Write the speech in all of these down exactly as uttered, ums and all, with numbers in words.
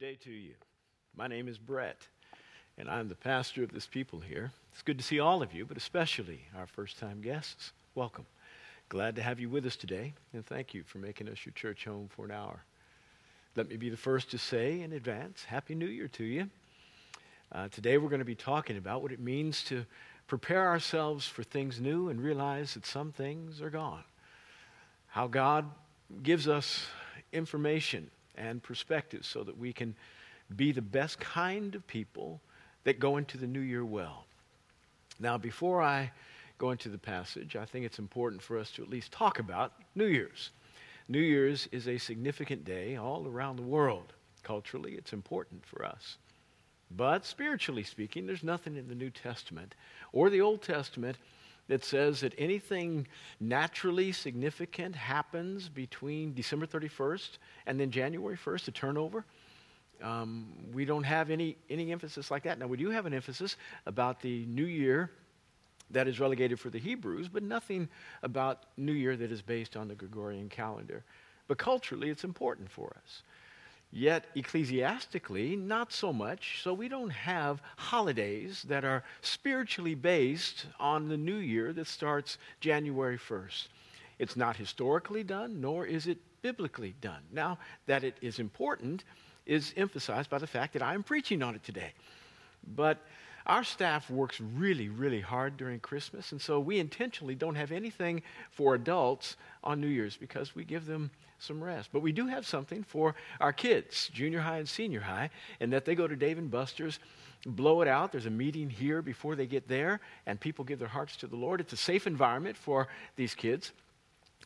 Good day to you. My name is Brett, and I'm the pastor of this people here. It's good to see all of you, but especially our first-time guests. Welcome. Glad to have you with us today, and thank you for making us your church home for an hour. Let me be the first to say in advance, Happy New Year to you. Uh, today we're going to be talking about what it means to prepare ourselves for things new and realize that some things are gone. How God gives us information and perspective so that we can be the best kind of people that go into the new year well. Now, before I go into the passage, I think it's important for us to at least talk about New Year's. New Year's is a significant day all around the world. Culturally, it's important for us. But spiritually speaking, there's nothing in the New Testament or the Old Testament that says that anything naturally significant happens between December thirty-first and then January first, the turnover. Um, we don't have any, any emphasis like that. Now, we do have an emphasis about the new year that is relegated for the Hebrews, but nothing about New Year that is based on the Gregorian calendar. But culturally, it's important for us. Yet, ecclesiastically, not so much, so we don't have holidays that are spiritually based on the new year that starts January first. It's not historically done, nor is it biblically done. Now, that it is important is emphasized by the fact that I'm preaching on it today. But our staff works really, really hard during Christmas, and so we intentionally don't have anything for adults on New Year's because we give them some rest. But we do have something for our kids, junior high and senior high, and that they go to Dave and Buster's, blow it out. There's a meeting here before they get there, and people give their hearts to the Lord. It's a safe environment for these kids,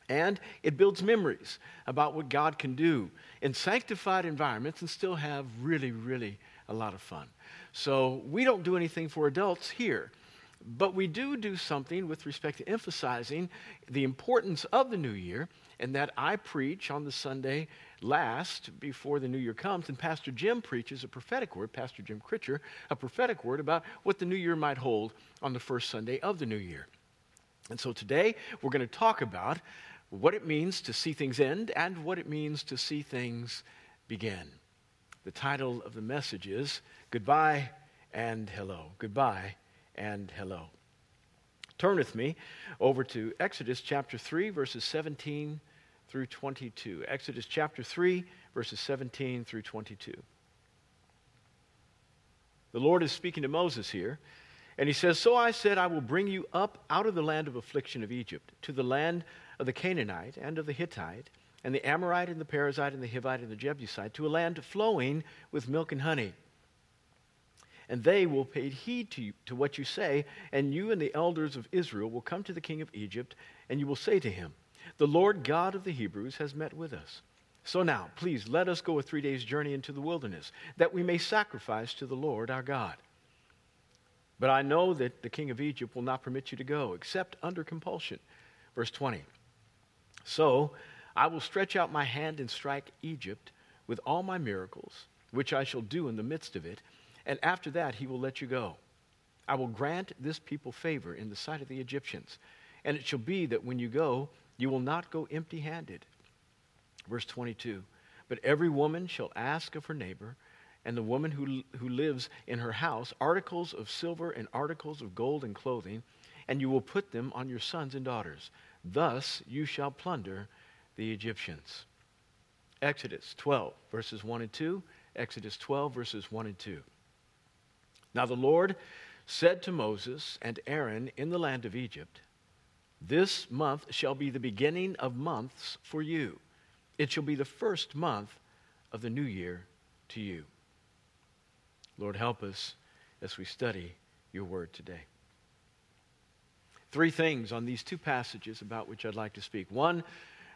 and it builds memories about what God can do in sanctified environments and still have really, really a lot of fun. So we don't do anything for adults here, but we do do something with respect to emphasizing the importance of the new year, and that I preach on the Sunday last before the new year comes, and Pastor Jim preaches a prophetic word, Pastor Jim Critcher, a prophetic word about what the new year might hold on the first Sunday of the new year. And so today we're going to talk about what it means to see things end and what it means to see things begin. The title of the message is Goodbye and Hello. Goodbye and Hello. Turn with me over to Exodus chapter three, verses seventeen through twenty-two. Exodus chapter three, verses seventeen through twenty-two. The Lord is speaking to Moses here, and he says, "So I said, I will bring you up out of the land of affliction of Egypt, to the land of the Canaanite and of the Hittite, and the Amorite, and the Perizzite, and the Hivite, and the Jebusite, to a land flowing with milk and honey. And they will pay heed to you, to what you say, and you and the elders of Israel will come to the king of Egypt, and you will say to him, 'The Lord God of the Hebrews has met with us. So now, please, let us go a three days' journey into the wilderness, that we may sacrifice to the Lord our God. But I know that the king of Egypt will not permit you to go, except under compulsion.'" Verse twenty. "So I will stretch out my hand and strike Egypt with all my miracles, which I shall do in the midst of it, and after that he will let you go. I will grant this people favor in the sight of the Egyptians, and it shall be that when you go, you will not go empty-handed." Verse twenty-two, "But every woman shall ask of her neighbor, and the woman who, who lives in her house, articles of silver and articles of gold and clothing, and you will put them on your sons and daughters. Thus you shall plunder the Egyptians." Exodus twelve, verses one and two. Exodus twelve, verses one and two. "Now the Lord said to Moses and Aaron in the land of Egypt, 'This month shall be the beginning of months for you. It shall be the first month of the new year to you.'" Lord, help us as we study your word today. Three things on these two passages about which I'd like to speak. One,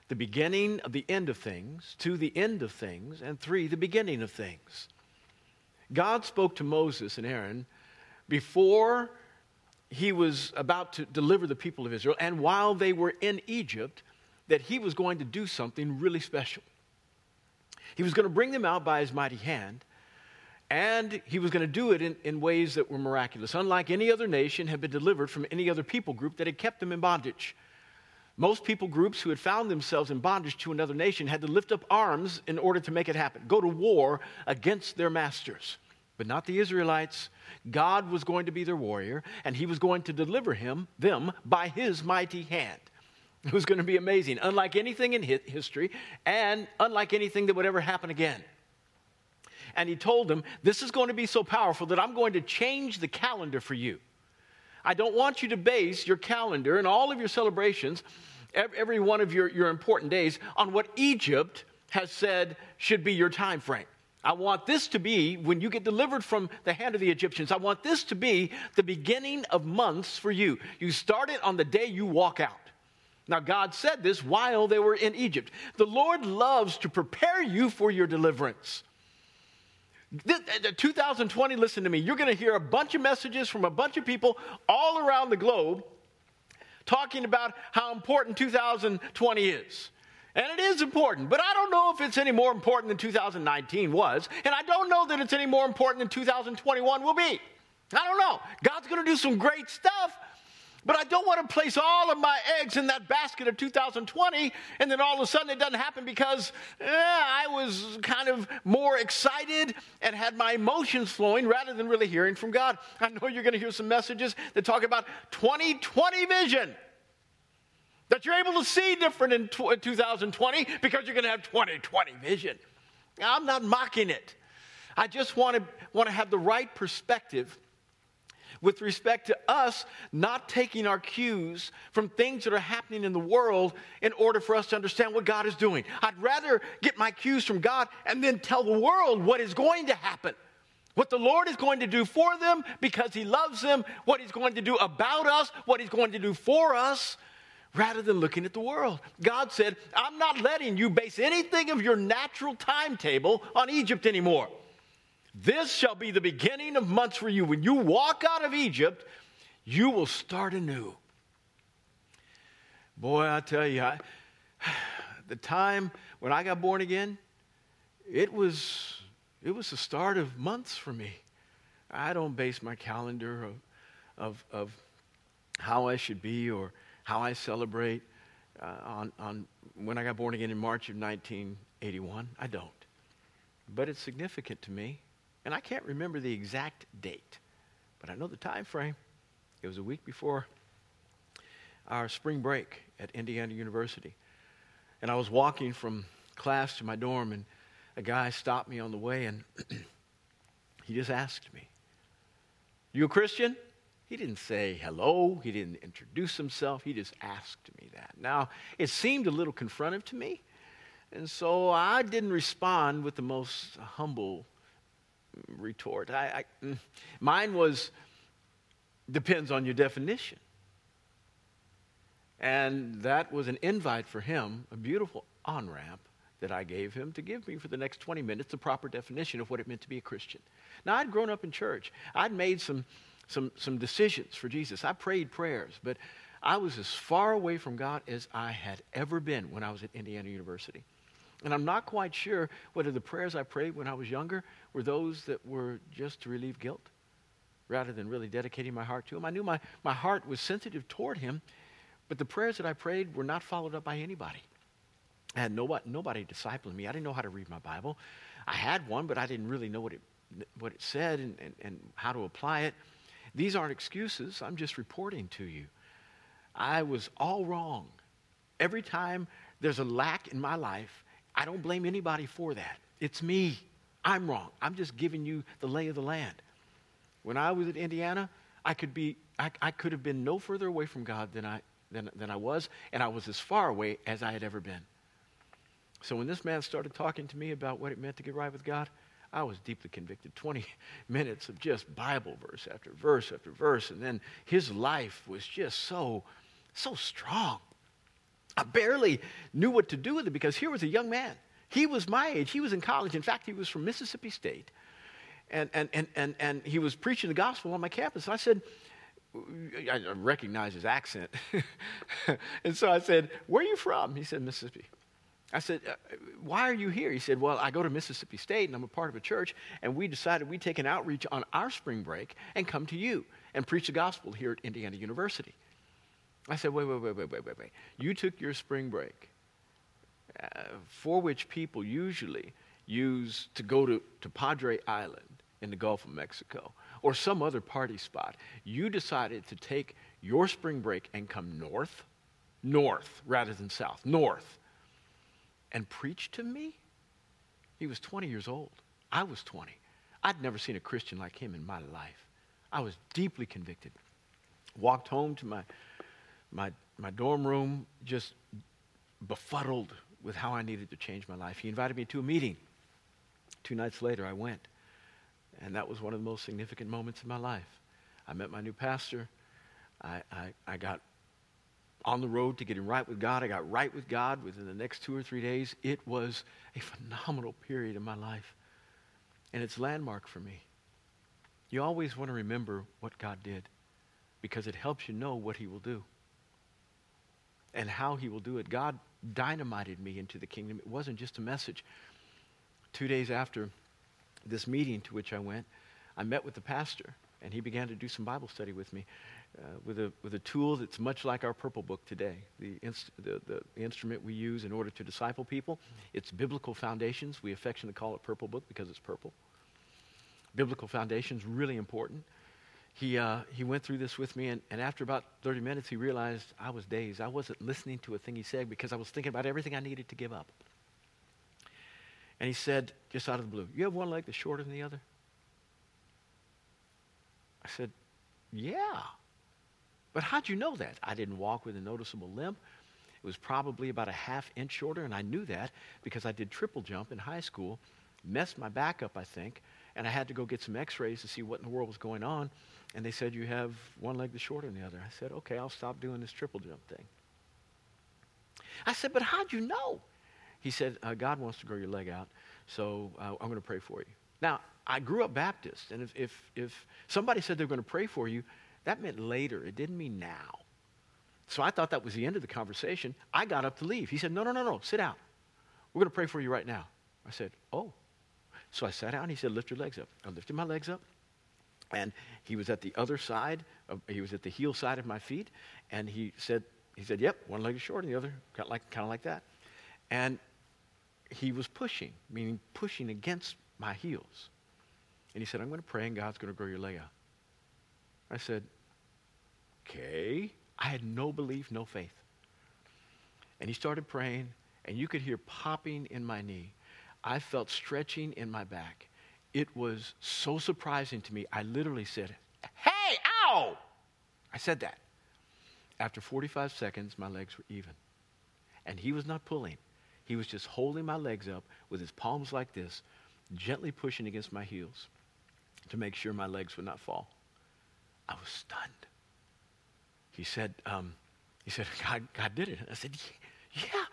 the beginning of the end of things; two, the end of things; and three, the beginning of things. God spoke to Moses and Aaron before he was about to deliver the people of Israel, and while they were in Egypt, that he was going to do something really special. He was going to bring them out by his mighty hand, and he was going to do it in, in ways that were miraculous, unlike any other nation had been delivered from any other people group that had kept them in bondage. Most people groups who had found themselves in bondage to another nation had to lift up arms in order to make it happen, go to war against their masters. But not the Israelites. God was going to be their warrior, and he was going to deliver him, them by his mighty hand. It was going to be amazing, unlike anything in history and unlike anything that would ever happen again. And he told them, this is going to be so powerful that I'm going to change the calendar for you. I don't want you to base your calendar and all of your celebrations, every one of your, your important days, on what Egypt has said should be your time frame. I want this to be, when you get delivered from the hand of the Egyptians, I want this to be the beginning of months for you. You start it on the day you walk out. Now, God said this while they were in Egypt. The Lord loves to prepare you for your deliverance. twenty twenty, listen to me, you're going to hear a bunch of messages from a bunch of people all around the globe talking about how important two thousand twenty is. And it is important, but I don't know if it's any more important than two thousand nineteen was, and I don't know that it's any more important than two thousand twenty-one will be. I don't know. God's going to do some great stuff, but I don't want to place all of my eggs in that basket of two thousand twenty, and then all of a sudden it doesn't happen because eh, I was kind of more excited and had my emotions flowing rather than really hearing from God. I know you're going to hear some messages that talk about twenty twenty vision, that you're able to see different in two thousand twenty because you're going to have twenty twenty vision. Now, I'm not mocking it. I just want to want to have the right perspective with respect to us not taking our cues from things that are happening in the world in order for us to understand what God is doing. I'd rather get my cues from God and then tell the world what is going to happen, what the Lord is going to do for them because he loves them, what he's going to do about us, what he's going to do for us, rather than looking at the world. God said, I'm not letting you base anything of your natural timetable on Egypt anymore. This shall be the beginning of months for you. When you walk out of Egypt, you will start anew. Boy, I tell you, I, the time when I got born again, it was it was the start of months for me. I don't base my calendar of of, of how I should be or how I celebrate uh, on on when I got born again in March of nineteen eighty-one. I don't, but it's significant to me. And I can't remember the exact date, but I know the time frame. It was a week before our spring break at Indiana University. And I was walking from class to my dorm, and a guy stopped me on the way, and he just asked me, "You a Christian?" He didn't say hello. He didn't introduce himself. He just asked me that. Now, it seemed a little confrontive to me, and so I didn't respond with the most humble retort. I, I, mine was, depends on your definition. And that was an invite for him, a beautiful on-ramp that I gave him to give me for the next twenty minutes the proper definition of what it meant to be a Christian. Now, I'd grown up in church. I'd made some, some, some decisions for Jesus. I prayed prayers, but I was as far away from God as I had ever been when I was at Indiana University. And I'm not quite sure whether the prayers I prayed when I was younger were those that were just to relieve guilt rather than really dedicating my heart to him. I knew my, my heart was sensitive toward him, but the prayers that I prayed were not followed up by anybody. I had nobody, nobody discipling me. I didn't know how to read my Bible. I had one, but I didn't really know what it, what it said and, and, and how to apply it. These aren't excuses. I'm just reporting to you. I was all wrong. Every time there's a lack in my life, I don't blame anybody for that. It's me. I'm wrong. I'm just giving you the lay of the land. When I was at Indiana, I could be I, I could have been no further away from God than I than, than I was, and I was as far away as I had ever been. So when this man started talking to me about what it meant to get right with God, I was deeply convicted. twenty minutes of just Bible verse after verse after verse, and then his life was just so so strong. I barely knew what to do with it because here was a young man. He was my age. He was in college. In fact, he was from Mississippi State. And and and and, and he was preaching the gospel on my campus. And I said, I recognized his accent. And so I said, "Where are you from?" He said, "Mississippi." I said, "Why are you here?" He said, "Well, I go to Mississippi State and I'm a part of a church. And we decided we'd take an outreach on our spring break and come to you and preach the gospel here at Indiana University." I said, wait, wait, wait, wait, wait, wait, wait. You took your spring break, uh, for which people usually use to go to, to Padre Island in the Gulf of Mexico or some other party spot. You decided to take your spring break and come north, north rather than south, north, and preach to me? He was twenty years old. I was twenty. I'd never seen a Christian like him in my life. I was deeply convicted. Walked home to my my my dorm room, just befuddled with how I needed to change my life. He invited me to a meeting. Two nights later, I went. And that was one of the most significant moments in my life. I met my new pastor. I, I, I got on the road to getting right with God. I got right with God within the next two or three days. It was a phenomenal period in my life. And it's landmark for me. You always want to remember what God did, because it helps you know what he will do and how he will do it. God dynamited me into the kingdom. It wasn't just a message. Two days after this meeting to which I went, I met with the pastor, and he began to do some Bible study with me uh, with a with a tool that's much like our Purple Book today, the, inst- the, the the instrument we use in order to disciple people. It's Biblical Foundations. We affectionately call it Purple Book because it's purple. Biblical Foundations, really important. He uh, he went through this with me, and, and after about thirty minutes, he realized I was dazed. I wasn't listening to a thing he said because I was thinking about everything I needed to give up. And he said, just out of the blue, "You have one leg that's shorter than the other?" I said, "Yeah. But how'd you know that?" "I didn't walk with a noticeable limp. It was probably about a half inch shorter, and I knew that because I did triple jump in high school, messed my back up, I think, and I had to go get some x-rays to see what in the world was going on. And they said, 'You have one leg that's shorter than the other.'" I said, "Okay, I'll stop doing this triple jump thing." I said, "But how'd you know?" He said, uh, "God wants to grow your leg out, so uh, I'm going to pray for you." Now, I grew up Baptist, and if, if, if somebody said they were going to pray for you, that meant later. It didn't mean now. So I thought that was the end of the conversation. I got up to leave. He said, "No, no, no, no, sit down. We're going to pray for you right now." I said, "Oh." So I sat down. He said, "Lift your legs up." I lifted my legs up, and he was at the other side. Of, he was at the heel side of my feet, and he said, "He said, yep, one leg is shorter than the other," kind of like, kind of like that. And he was pushing, meaning pushing against my heels. And he said, "I'm going to pray, and God's going to grow your leg out." I said, "Okay." I had no belief, no faith. And he started praying, and you could hear popping in my knee. I felt stretching in my back. It was so surprising to me. I literally said, "Hey, ow!" I said that. After forty-five seconds, my legs were even. And he was not pulling. He was just holding my legs up with his palms like this, gently pushing against my heels to make sure my legs would not fall. I was stunned. He said, um, "He said, God, God did it." I said, "Yeah,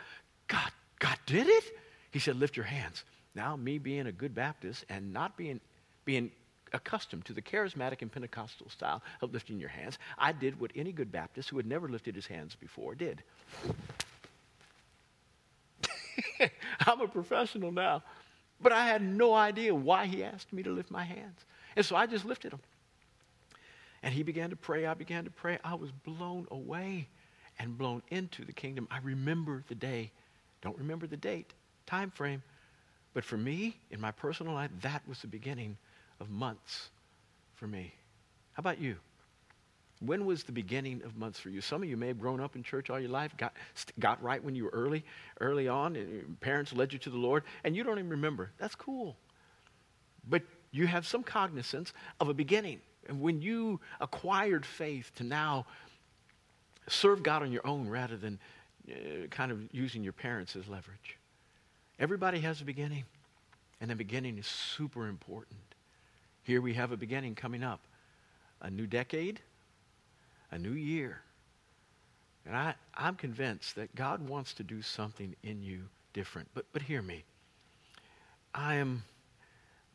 God, God did it." He said, "Lift your hands." Now, me being a good Baptist and not being being accustomed to the charismatic and Pentecostal style of lifting your hands, I did what any good Baptist who had never lifted his hands before did. I'm a professional now, but I had no idea why he asked me to lift my hands. And so I just lifted them. And he began to pray. I began to pray. I was blown away and blown into the kingdom. I remember the day. Don't remember the date, time frame. But for me, in my personal life, that was the beginning of months for me. How about you? When was the beginning of months for you? Some of you may have grown up in church all your life, got got right when you were early, early on, and your parents led you to the Lord, and you don't even remember. That's cool. But you have some cognizance of a beginning. And when you acquired faith to now serve God on your own rather than uh, kind of using your parents as leverage. Everybody has a beginning, and the beginning is super important. Here we have a beginning coming up, a new decade, a new year. And I, I'm convinced that God wants to do something in you different. But but hear me. I am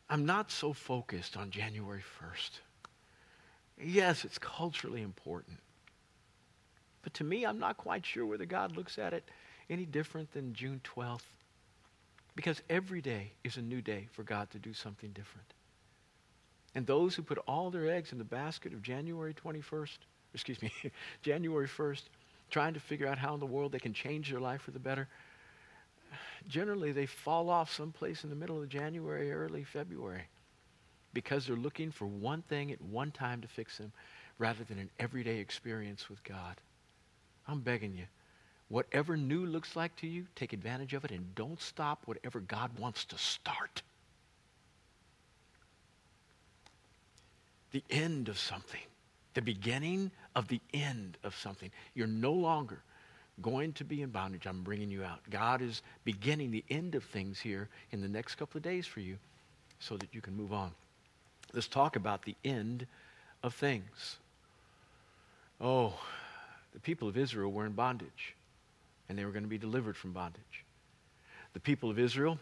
I'm not so focused on January first. Yes, it's culturally important. But to me, I'm not quite sure whether God looks at it any different than June twelfth. Because every day is a new day for God to do something different. And those who put all their eggs in the basket of January twenty-first, excuse me, January first, trying to figure out how in the world they can change their life for the better, generally they fall off someplace in the middle of January, early February, because they're looking for one thing at one time to fix them rather than an everyday experience with God. I'm begging you, whatever new looks like to you, take advantage of it and don't stop whatever God wants to start. The end of something, the beginning of the end of something. You're no longer going to be in bondage. I'm bringing you out. God is beginning the end of things here in the next couple of days for you so that you can move on. Let's talk about the end of things. Oh, the people of Israel were in bondage, and they were going to be delivered from bondage. The people of Israel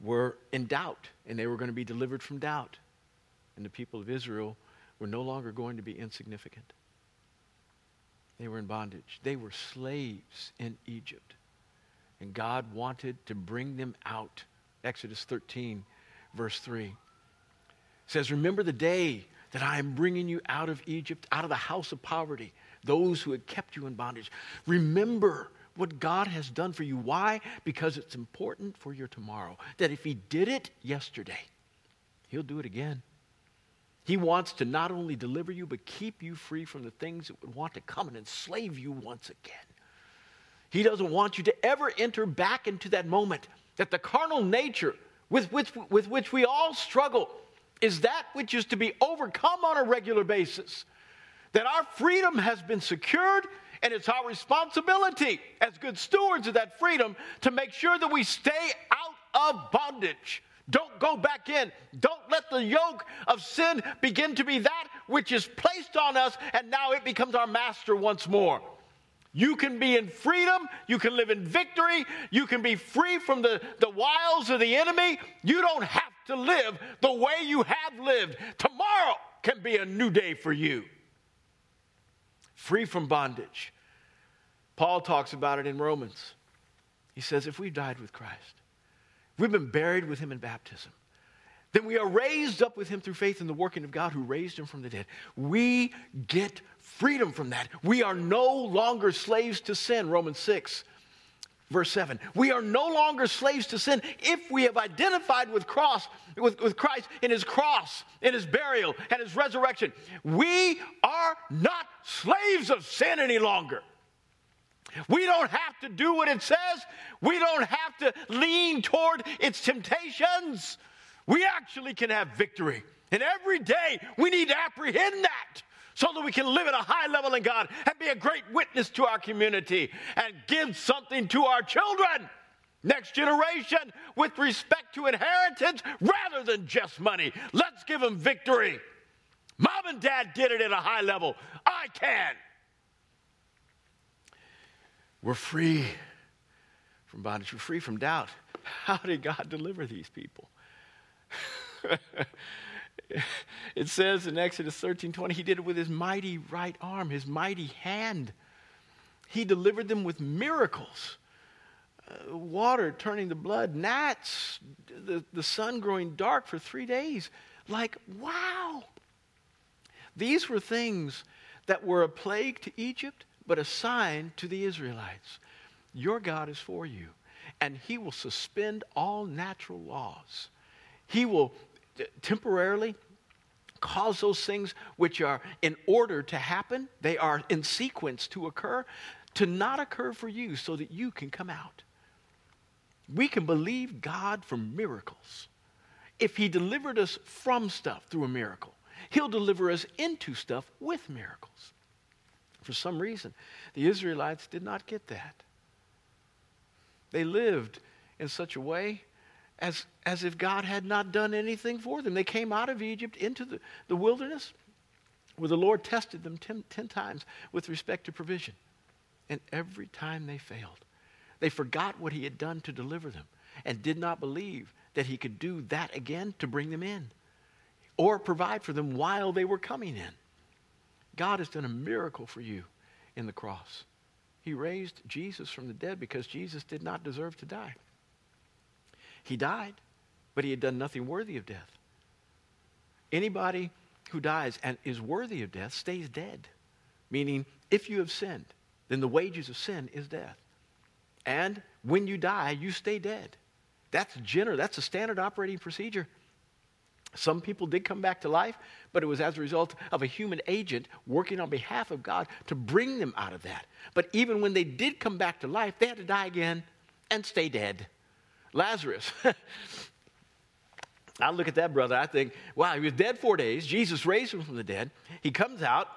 were in doubt, and they were going to be delivered from doubt. And the people of Israel were no longer going to be insignificant. They were in bondage. They were slaves in Egypt, and God wanted to bring them out. Exodus thirteen, verse three. Says, remember the day that I am bringing you out of Egypt, out of the house of poverty, those who had kept you in bondage. Remember what God has done for you. Why? Because it's important for your tomorrow. That if he did it yesterday, he'll do it again. He wants to not only deliver you, but keep you free from the things that would want to come and enslave you once again. He doesn't want you to ever enter back into that moment that the carnal nature with which, with which we all struggle is that which is to be overcome on a regular basis. That our freedom has been secured, and it's our responsibility as good stewards of that freedom to make sure that we stay out of bondage. Don't go back in. Don't let the yoke of sin begin to be that which is placed on us, and now it becomes our master once more. You can be in freedom. You can live in victory. You can be free from the, the wiles of the enemy. You don't have to live the way you have lived. Tomorrow can be a new day for you. Free from bondage. Paul talks about it in Romans. He says, if we died with Christ, we've been buried with him in baptism, then we are raised up with him through faith in the working of God who raised him from the dead. We get freedom from that. We are no longer slaves to sin, Romans six, verse seven. We are no longer slaves to sin if we have identified with, cross, with, with Christ in his cross, in his burial, and his resurrection. We are not slaves of sin any longer. We don't have to do what it says. We don't have to lean toward its temptations. We actually can have victory. And every day we need to apprehend that so that we can live at a high level in God and be a great witness to our community and give something to our children, next generation, with respect to inheritance rather than just money. Let's give them victory. Mom and Dad did it at a high level. I can. We're free from bondage. We're free from doubt. How did God deliver these people? It says in Exodus thirteen twenty, he did it with his mighty right arm, his mighty hand. He delivered them with miracles. Uh, water turning to blood, gnats, the, the sun growing dark for three days. Like, wow. These were things that were a plague to Egypt, but a sign to the Israelites. Your God is for you, and he will suspend all natural laws. He will temporarily cause those things which are in order to happen, they are in sequence to occur, to not occur for you so that you can come out. We can believe God for miracles. If he delivered us from stuff through a miracle, he'll deliver us into stuff with miracles. For some reason, the Israelites did not get that. They lived in such a way as, as if God had not done anything for them. They came out of Egypt into the, the wilderness where the Lord tested them ten, ten times with respect to provision. And every time they failed, they forgot what he had done to deliver them and did not believe that he could do that again to bring them in or provide for them while they were coming in. God has done a miracle for you in the cross. He raised Jesus from the dead because Jesus did not deserve to die. He died, but he had done nothing worthy of death. Anybody who dies and is worthy of death stays dead, meaning If you have sinned, then the wages of sin is death. And when you die, you stay dead. That's general. That's a standard operating procedure. Some people did come back to life, but it was as a result of a human agent working on behalf of God to bring them out of that. But even when they did come back to life, they had to die again and stay dead. Lazarus. I look at that brother, I think, wow, he was dead four days. Jesus raised him from the dead. He comes out,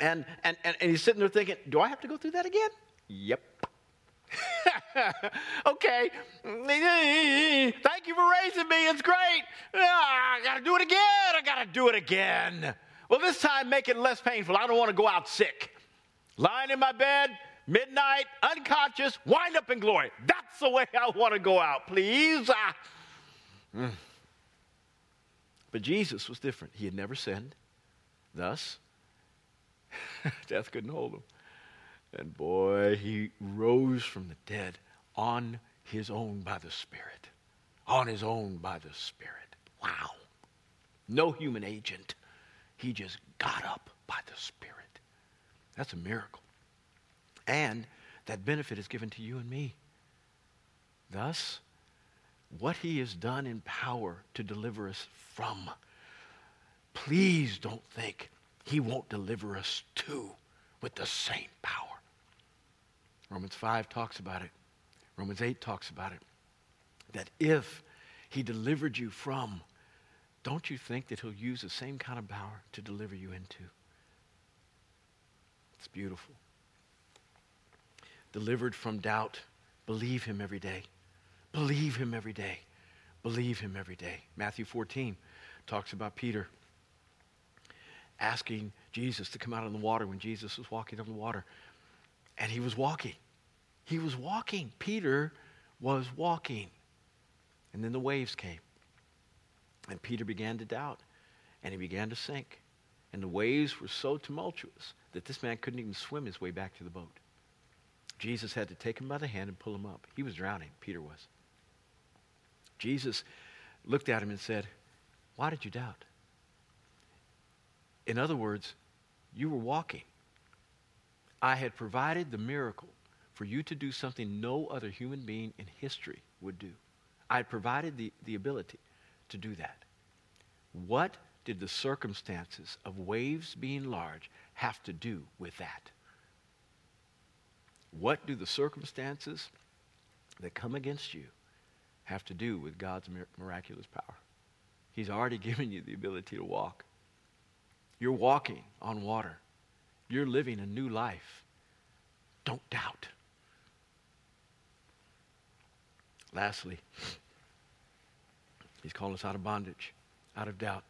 and and, and, and he's sitting there thinking, do I have to go through that again? Yep. Okay. Thank you for raising me. It's great. Ah, I got to do it again. I got to do it again. Well, this time, make it less painful. I don't want to go out sick. Lying in my bed, midnight, unconscious, wind up in glory. That's the way I want to go out, please. Ah. Mm. But Jesus was different. He had never sinned. Thus, death couldn't hold him. And boy, he rose from the dead on his own by the Spirit. On his own by the Spirit. Wow. No human agent. He just got up by the Spirit. That's a miracle. And that benefit is given to you and me. Thus, what he has done in power to deliver us from, please don't think he won't deliver us to with the same power. Romans five talks about it. Romans eight talks about it. That if he delivered you from, don't you think that he'll use the same kind of power to deliver you into? It's beautiful. Delivered from doubt. Believe him every day. Believe him every day. Believe him every day. Matthew fourteen talks about Peter asking Jesus to come out on the water when Jesus was walking on the water. And he was walking. He was walking. Peter was walking. And then the waves came. And Peter began to doubt. And he began to sink. And the waves were so tumultuous that this man couldn't even swim his way back to the boat. Jesus had to take him by the hand and pull him up. He was drowning. Peter was. Jesus looked at him and said, why did you doubt? In other words, you were walking. I had provided the miracle for you to do something no other human being in history would do. I had provided the, the ability to do that. What did the circumstances of waves being large have to do with that? What do the circumstances that come against you have to do with God's miraculous power? He's already given you the ability to walk. You're walking on water. You're living a new life. Don't doubt. Lastly, he's calling us out of bondage, out of doubt,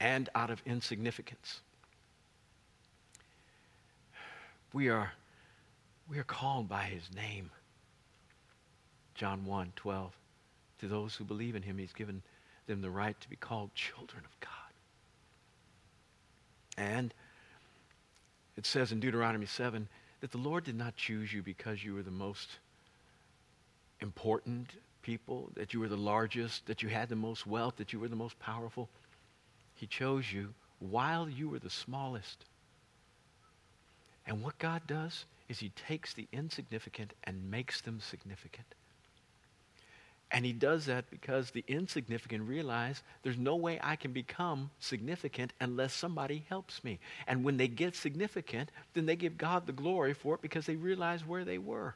and out of insignificance. We are, we are called by his name. John one twelve, to those who believe in him, he's given them the right to be called children of God. And it says in Deuteronomy seven that the Lord did not choose you because you were the most important people, that you were the largest, that you had the most wealth, that you were the most powerful. He chose you while you were the smallest. And what God does is he takes the insignificant and makes them significant. And he does that because the insignificant realize there's no way I can become significant unless somebody helps me. And when they get significant, then they give God the glory for it because they realize where they were.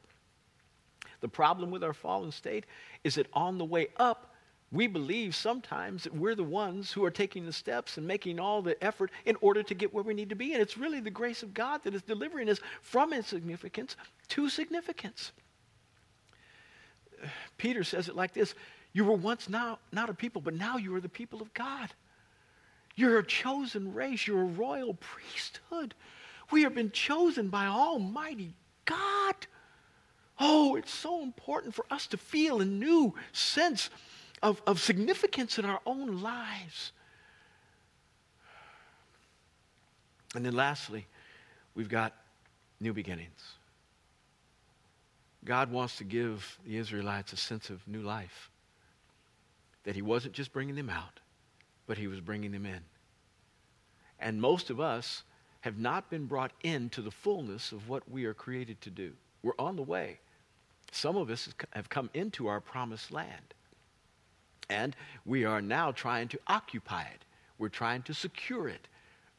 The problem with our fallen state is that on the way up, we believe sometimes that we're the ones who are taking the steps and making all the effort in order to get where we need to be. And it's really the grace of God that is delivering us from insignificance to significance. Peter says it like this, you were once now not a people, but now you are the people of God. You're a chosen race. You're a royal priesthood. We have been chosen by Almighty God. Oh, it's so important for us to feel a new sense of, of significance in our own lives. And then lastly, we've got new beginnings. God wants to give the Israelites a sense of new life. That he wasn't just bringing them out, but he was bringing them in. And most of us have not been brought into the fullness of what we are created to do. We're on the way. Some of us have come into our promised land, and we are now trying to occupy it. We're trying to secure it.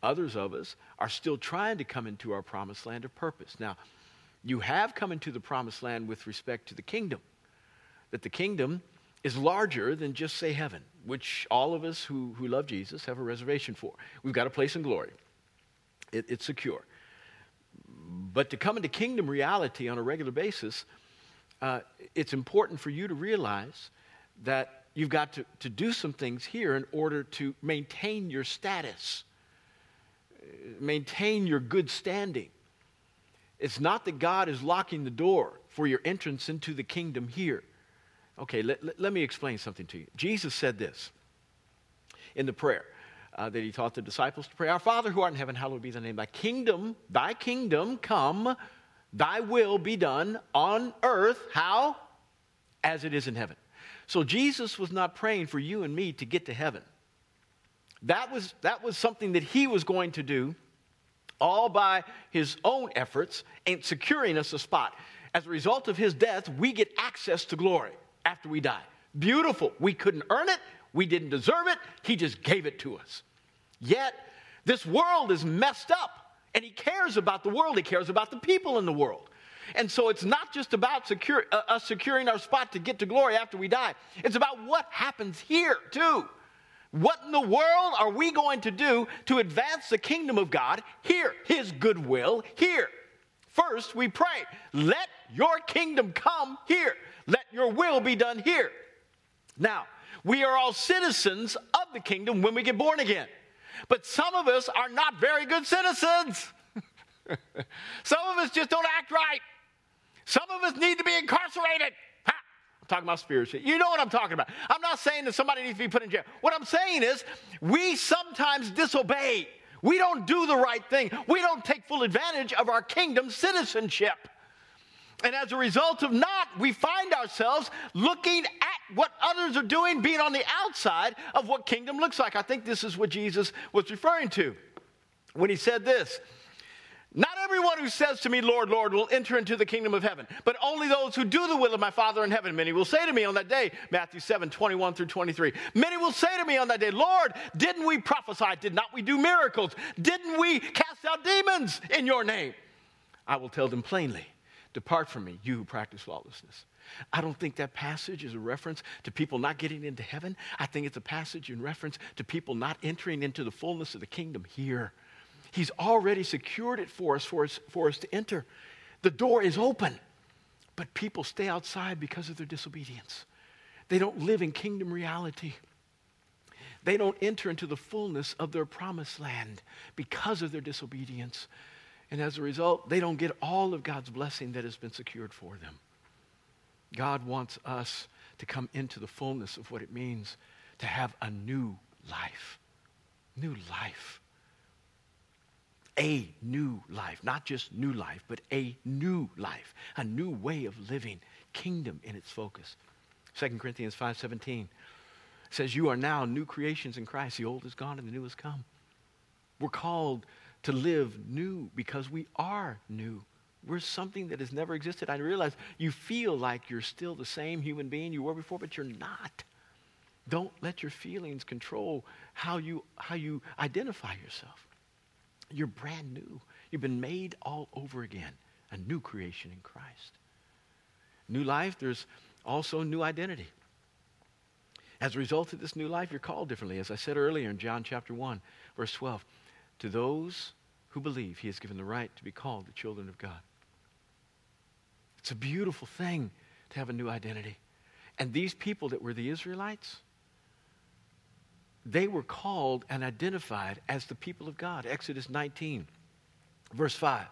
Others of us are still trying to come into our promised land of purpose. Now, you have come into the promised land with respect to the kingdom, that the kingdom is larger than just, say, heaven, which all of us who, who love Jesus have a reservation for. We've got a place in glory. It, it's secure. But to come into kingdom reality on a regular basis, uh, it's important for you to realize that you've got to, to do some things here in order to maintain your status, maintain your good standing. It's not that God is locking the door for your entrance into the kingdom here. Okay, let, let, let me explain something to you. Jesus said this in the prayer uh, that he taught the disciples to pray. Our Father who art in heaven, hallowed be thy name. Thy kingdom, thy kingdom come, thy will be done on earth. How? As it is in heaven. So Jesus was not praying for you and me to get to heaven. That was, that was something that he was going to do all by his own efforts and securing us a spot. As a result of his death, we get access to glory after we die. Beautiful. We couldn't earn it. We didn't deserve it. He just gave it to us. Yet, this world is messed up, and he cares about the world. He cares about the people in the world. And so it's not just about secure, uh, us securing our spot to get to glory after we die. It's about what happens here, too. What in the world are we going to do to advance the kingdom of God here, his goodwill here? First, we pray, let your kingdom come here. Let your will be done here. Now, we are all citizens of the kingdom when we get born again. But some of us are not very good citizens. Some of us just don't act right. Some of us need to be incarcerated. Ha! I'm talking about spiritual. You know what I'm talking about. I'm not saying that somebody needs to be put in jail. What I'm saying is we sometimes disobey. We don't do the right thing. We don't take full advantage of our kingdom citizenship. And as a result of not, we find ourselves looking at what others are doing, being on the outside of what kingdom looks like. I think this is what Jesus was referring to when he said this. Not everyone who says to me, Lord, Lord, will enter into the kingdom of heaven, but only those who do the will of my Father in heaven. Many will say to me on that day, Matthew seven, twenty-one through twenty-three, many will say to me on that day, Lord, didn't we prophesy? Did not we do miracles? Didn't we cast out demons in your name? I will tell them plainly, depart from me, you who practice lawlessness. I don't think that passage is a reference to people not getting into heaven. I think it's a passage in reference to people not entering into the fullness of the kingdom here. He's already secured it for us, for us, for us to enter. The door is open, but people stay outside because of their disobedience. They don't live in kingdom reality. They don't enter into the fullness of their promised land because of their disobedience. And as a result, they don't get all of God's blessing that has been secured for them. God wants us to come into the fullness of what it means to have a new life. New life. A new life, not just new life, but a new life, a new way of living, kingdom in its focus. Second Corinthians five seventeen says, you are now new creations in Christ. The old is gone and the new has come. We're called to live new because we are new. We're something that has never existed. I realize you feel like you're still the same human being you were before, but you're not. Don't let your feelings control how you, how you identify yourself. You're brand new. You've been made all over again, a new creation in Christ. New life, there's also new identity. As a result of this new life, you're called differently. As I said earlier in John chapter one, verse twelve, to those who believe, he has given the right to be called the children of God. It's a beautiful thing to have a new identity. And these people that were the Israelites, they were called and identified as the people of God. Exodus nineteen, verse five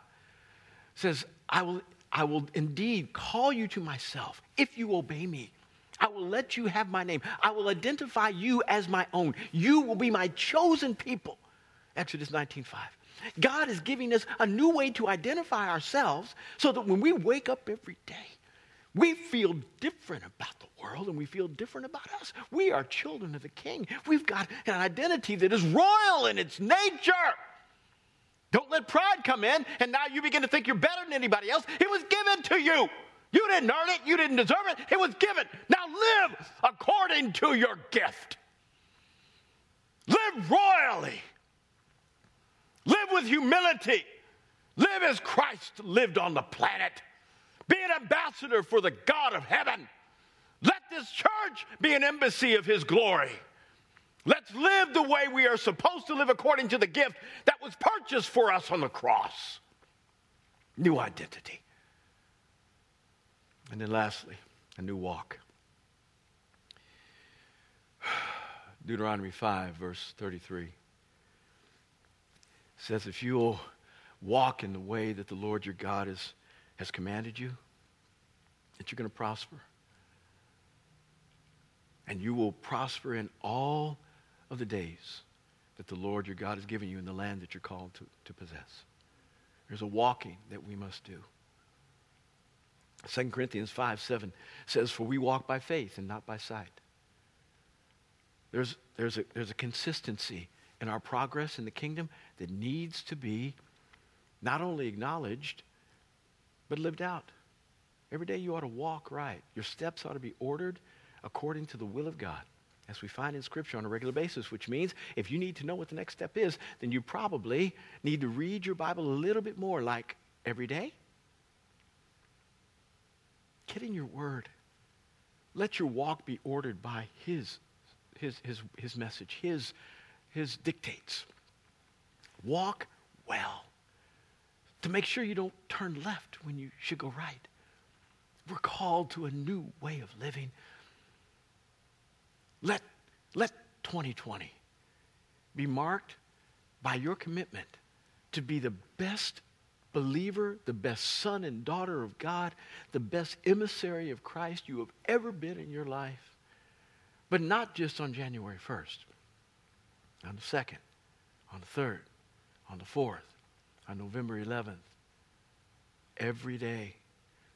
says, I will, I will indeed call you to myself if you obey me. I will let you have my name. I will identify you as my own. You will be my chosen people. Exodus nineteen five. God is giving us a new way to identify ourselves so that when we wake up every day, we feel different about the world and we feel different about us. We are children of the King. We've got an identity that is royal in its nature. Don't let pride come in, and now you begin to think you're better than anybody else. It was given to you. You didn't earn it. You didn't deserve it. It was given. Now live according to your gift. Live royally. Live with humility. Live as Christ lived on the planet. Be an ambassador for the God of heaven. Let this church be an embassy of his glory. Let's live the way we are supposed to live according to the gift that was purchased for us on the cross. New identity. And then lastly, a new walk. Deuteronomy five, verse thirty-three says, if you will walk in the way that the Lord your God has, has commanded you, that you're going to prosper. And you will prosper in all of the days that the Lord your God has given you in the land that you're called to, to possess. There's a walking that we must do. Second Corinthians five seven says, for we walk by faith and not by sight. There's, there's, a, there's a consistency in our progress in the kingdom that needs to be not only acknowledged, but lived out. Every day you ought to walk right. Your steps ought to be ordered according to the will of God, as we find in Scripture on a regular basis, which means if you need to know what the next step is, then you probably need to read your Bible a little bit more, like every day. Get in your word. Let your walk be ordered by his His, his, his message, his, his dictates. Walk well to make sure you don't turn left when you should go right. We're called to a new way of living. Let, let twenty twenty be marked by your commitment to be the best believer, the best son and daughter of God, the best emissary of Christ you have ever been in your life. But not just on January first, on the second, on the third, on the fourth, on November eleventh. Every day,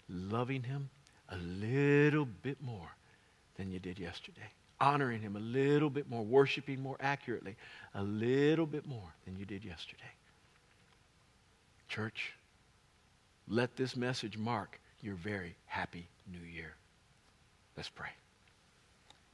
loving him a little bit more than you did yesterday. Honoring him a little bit more, worshiping more accurately, a little bit more than you did yesterday. Church, let this message mark your very happy new year. Let's pray.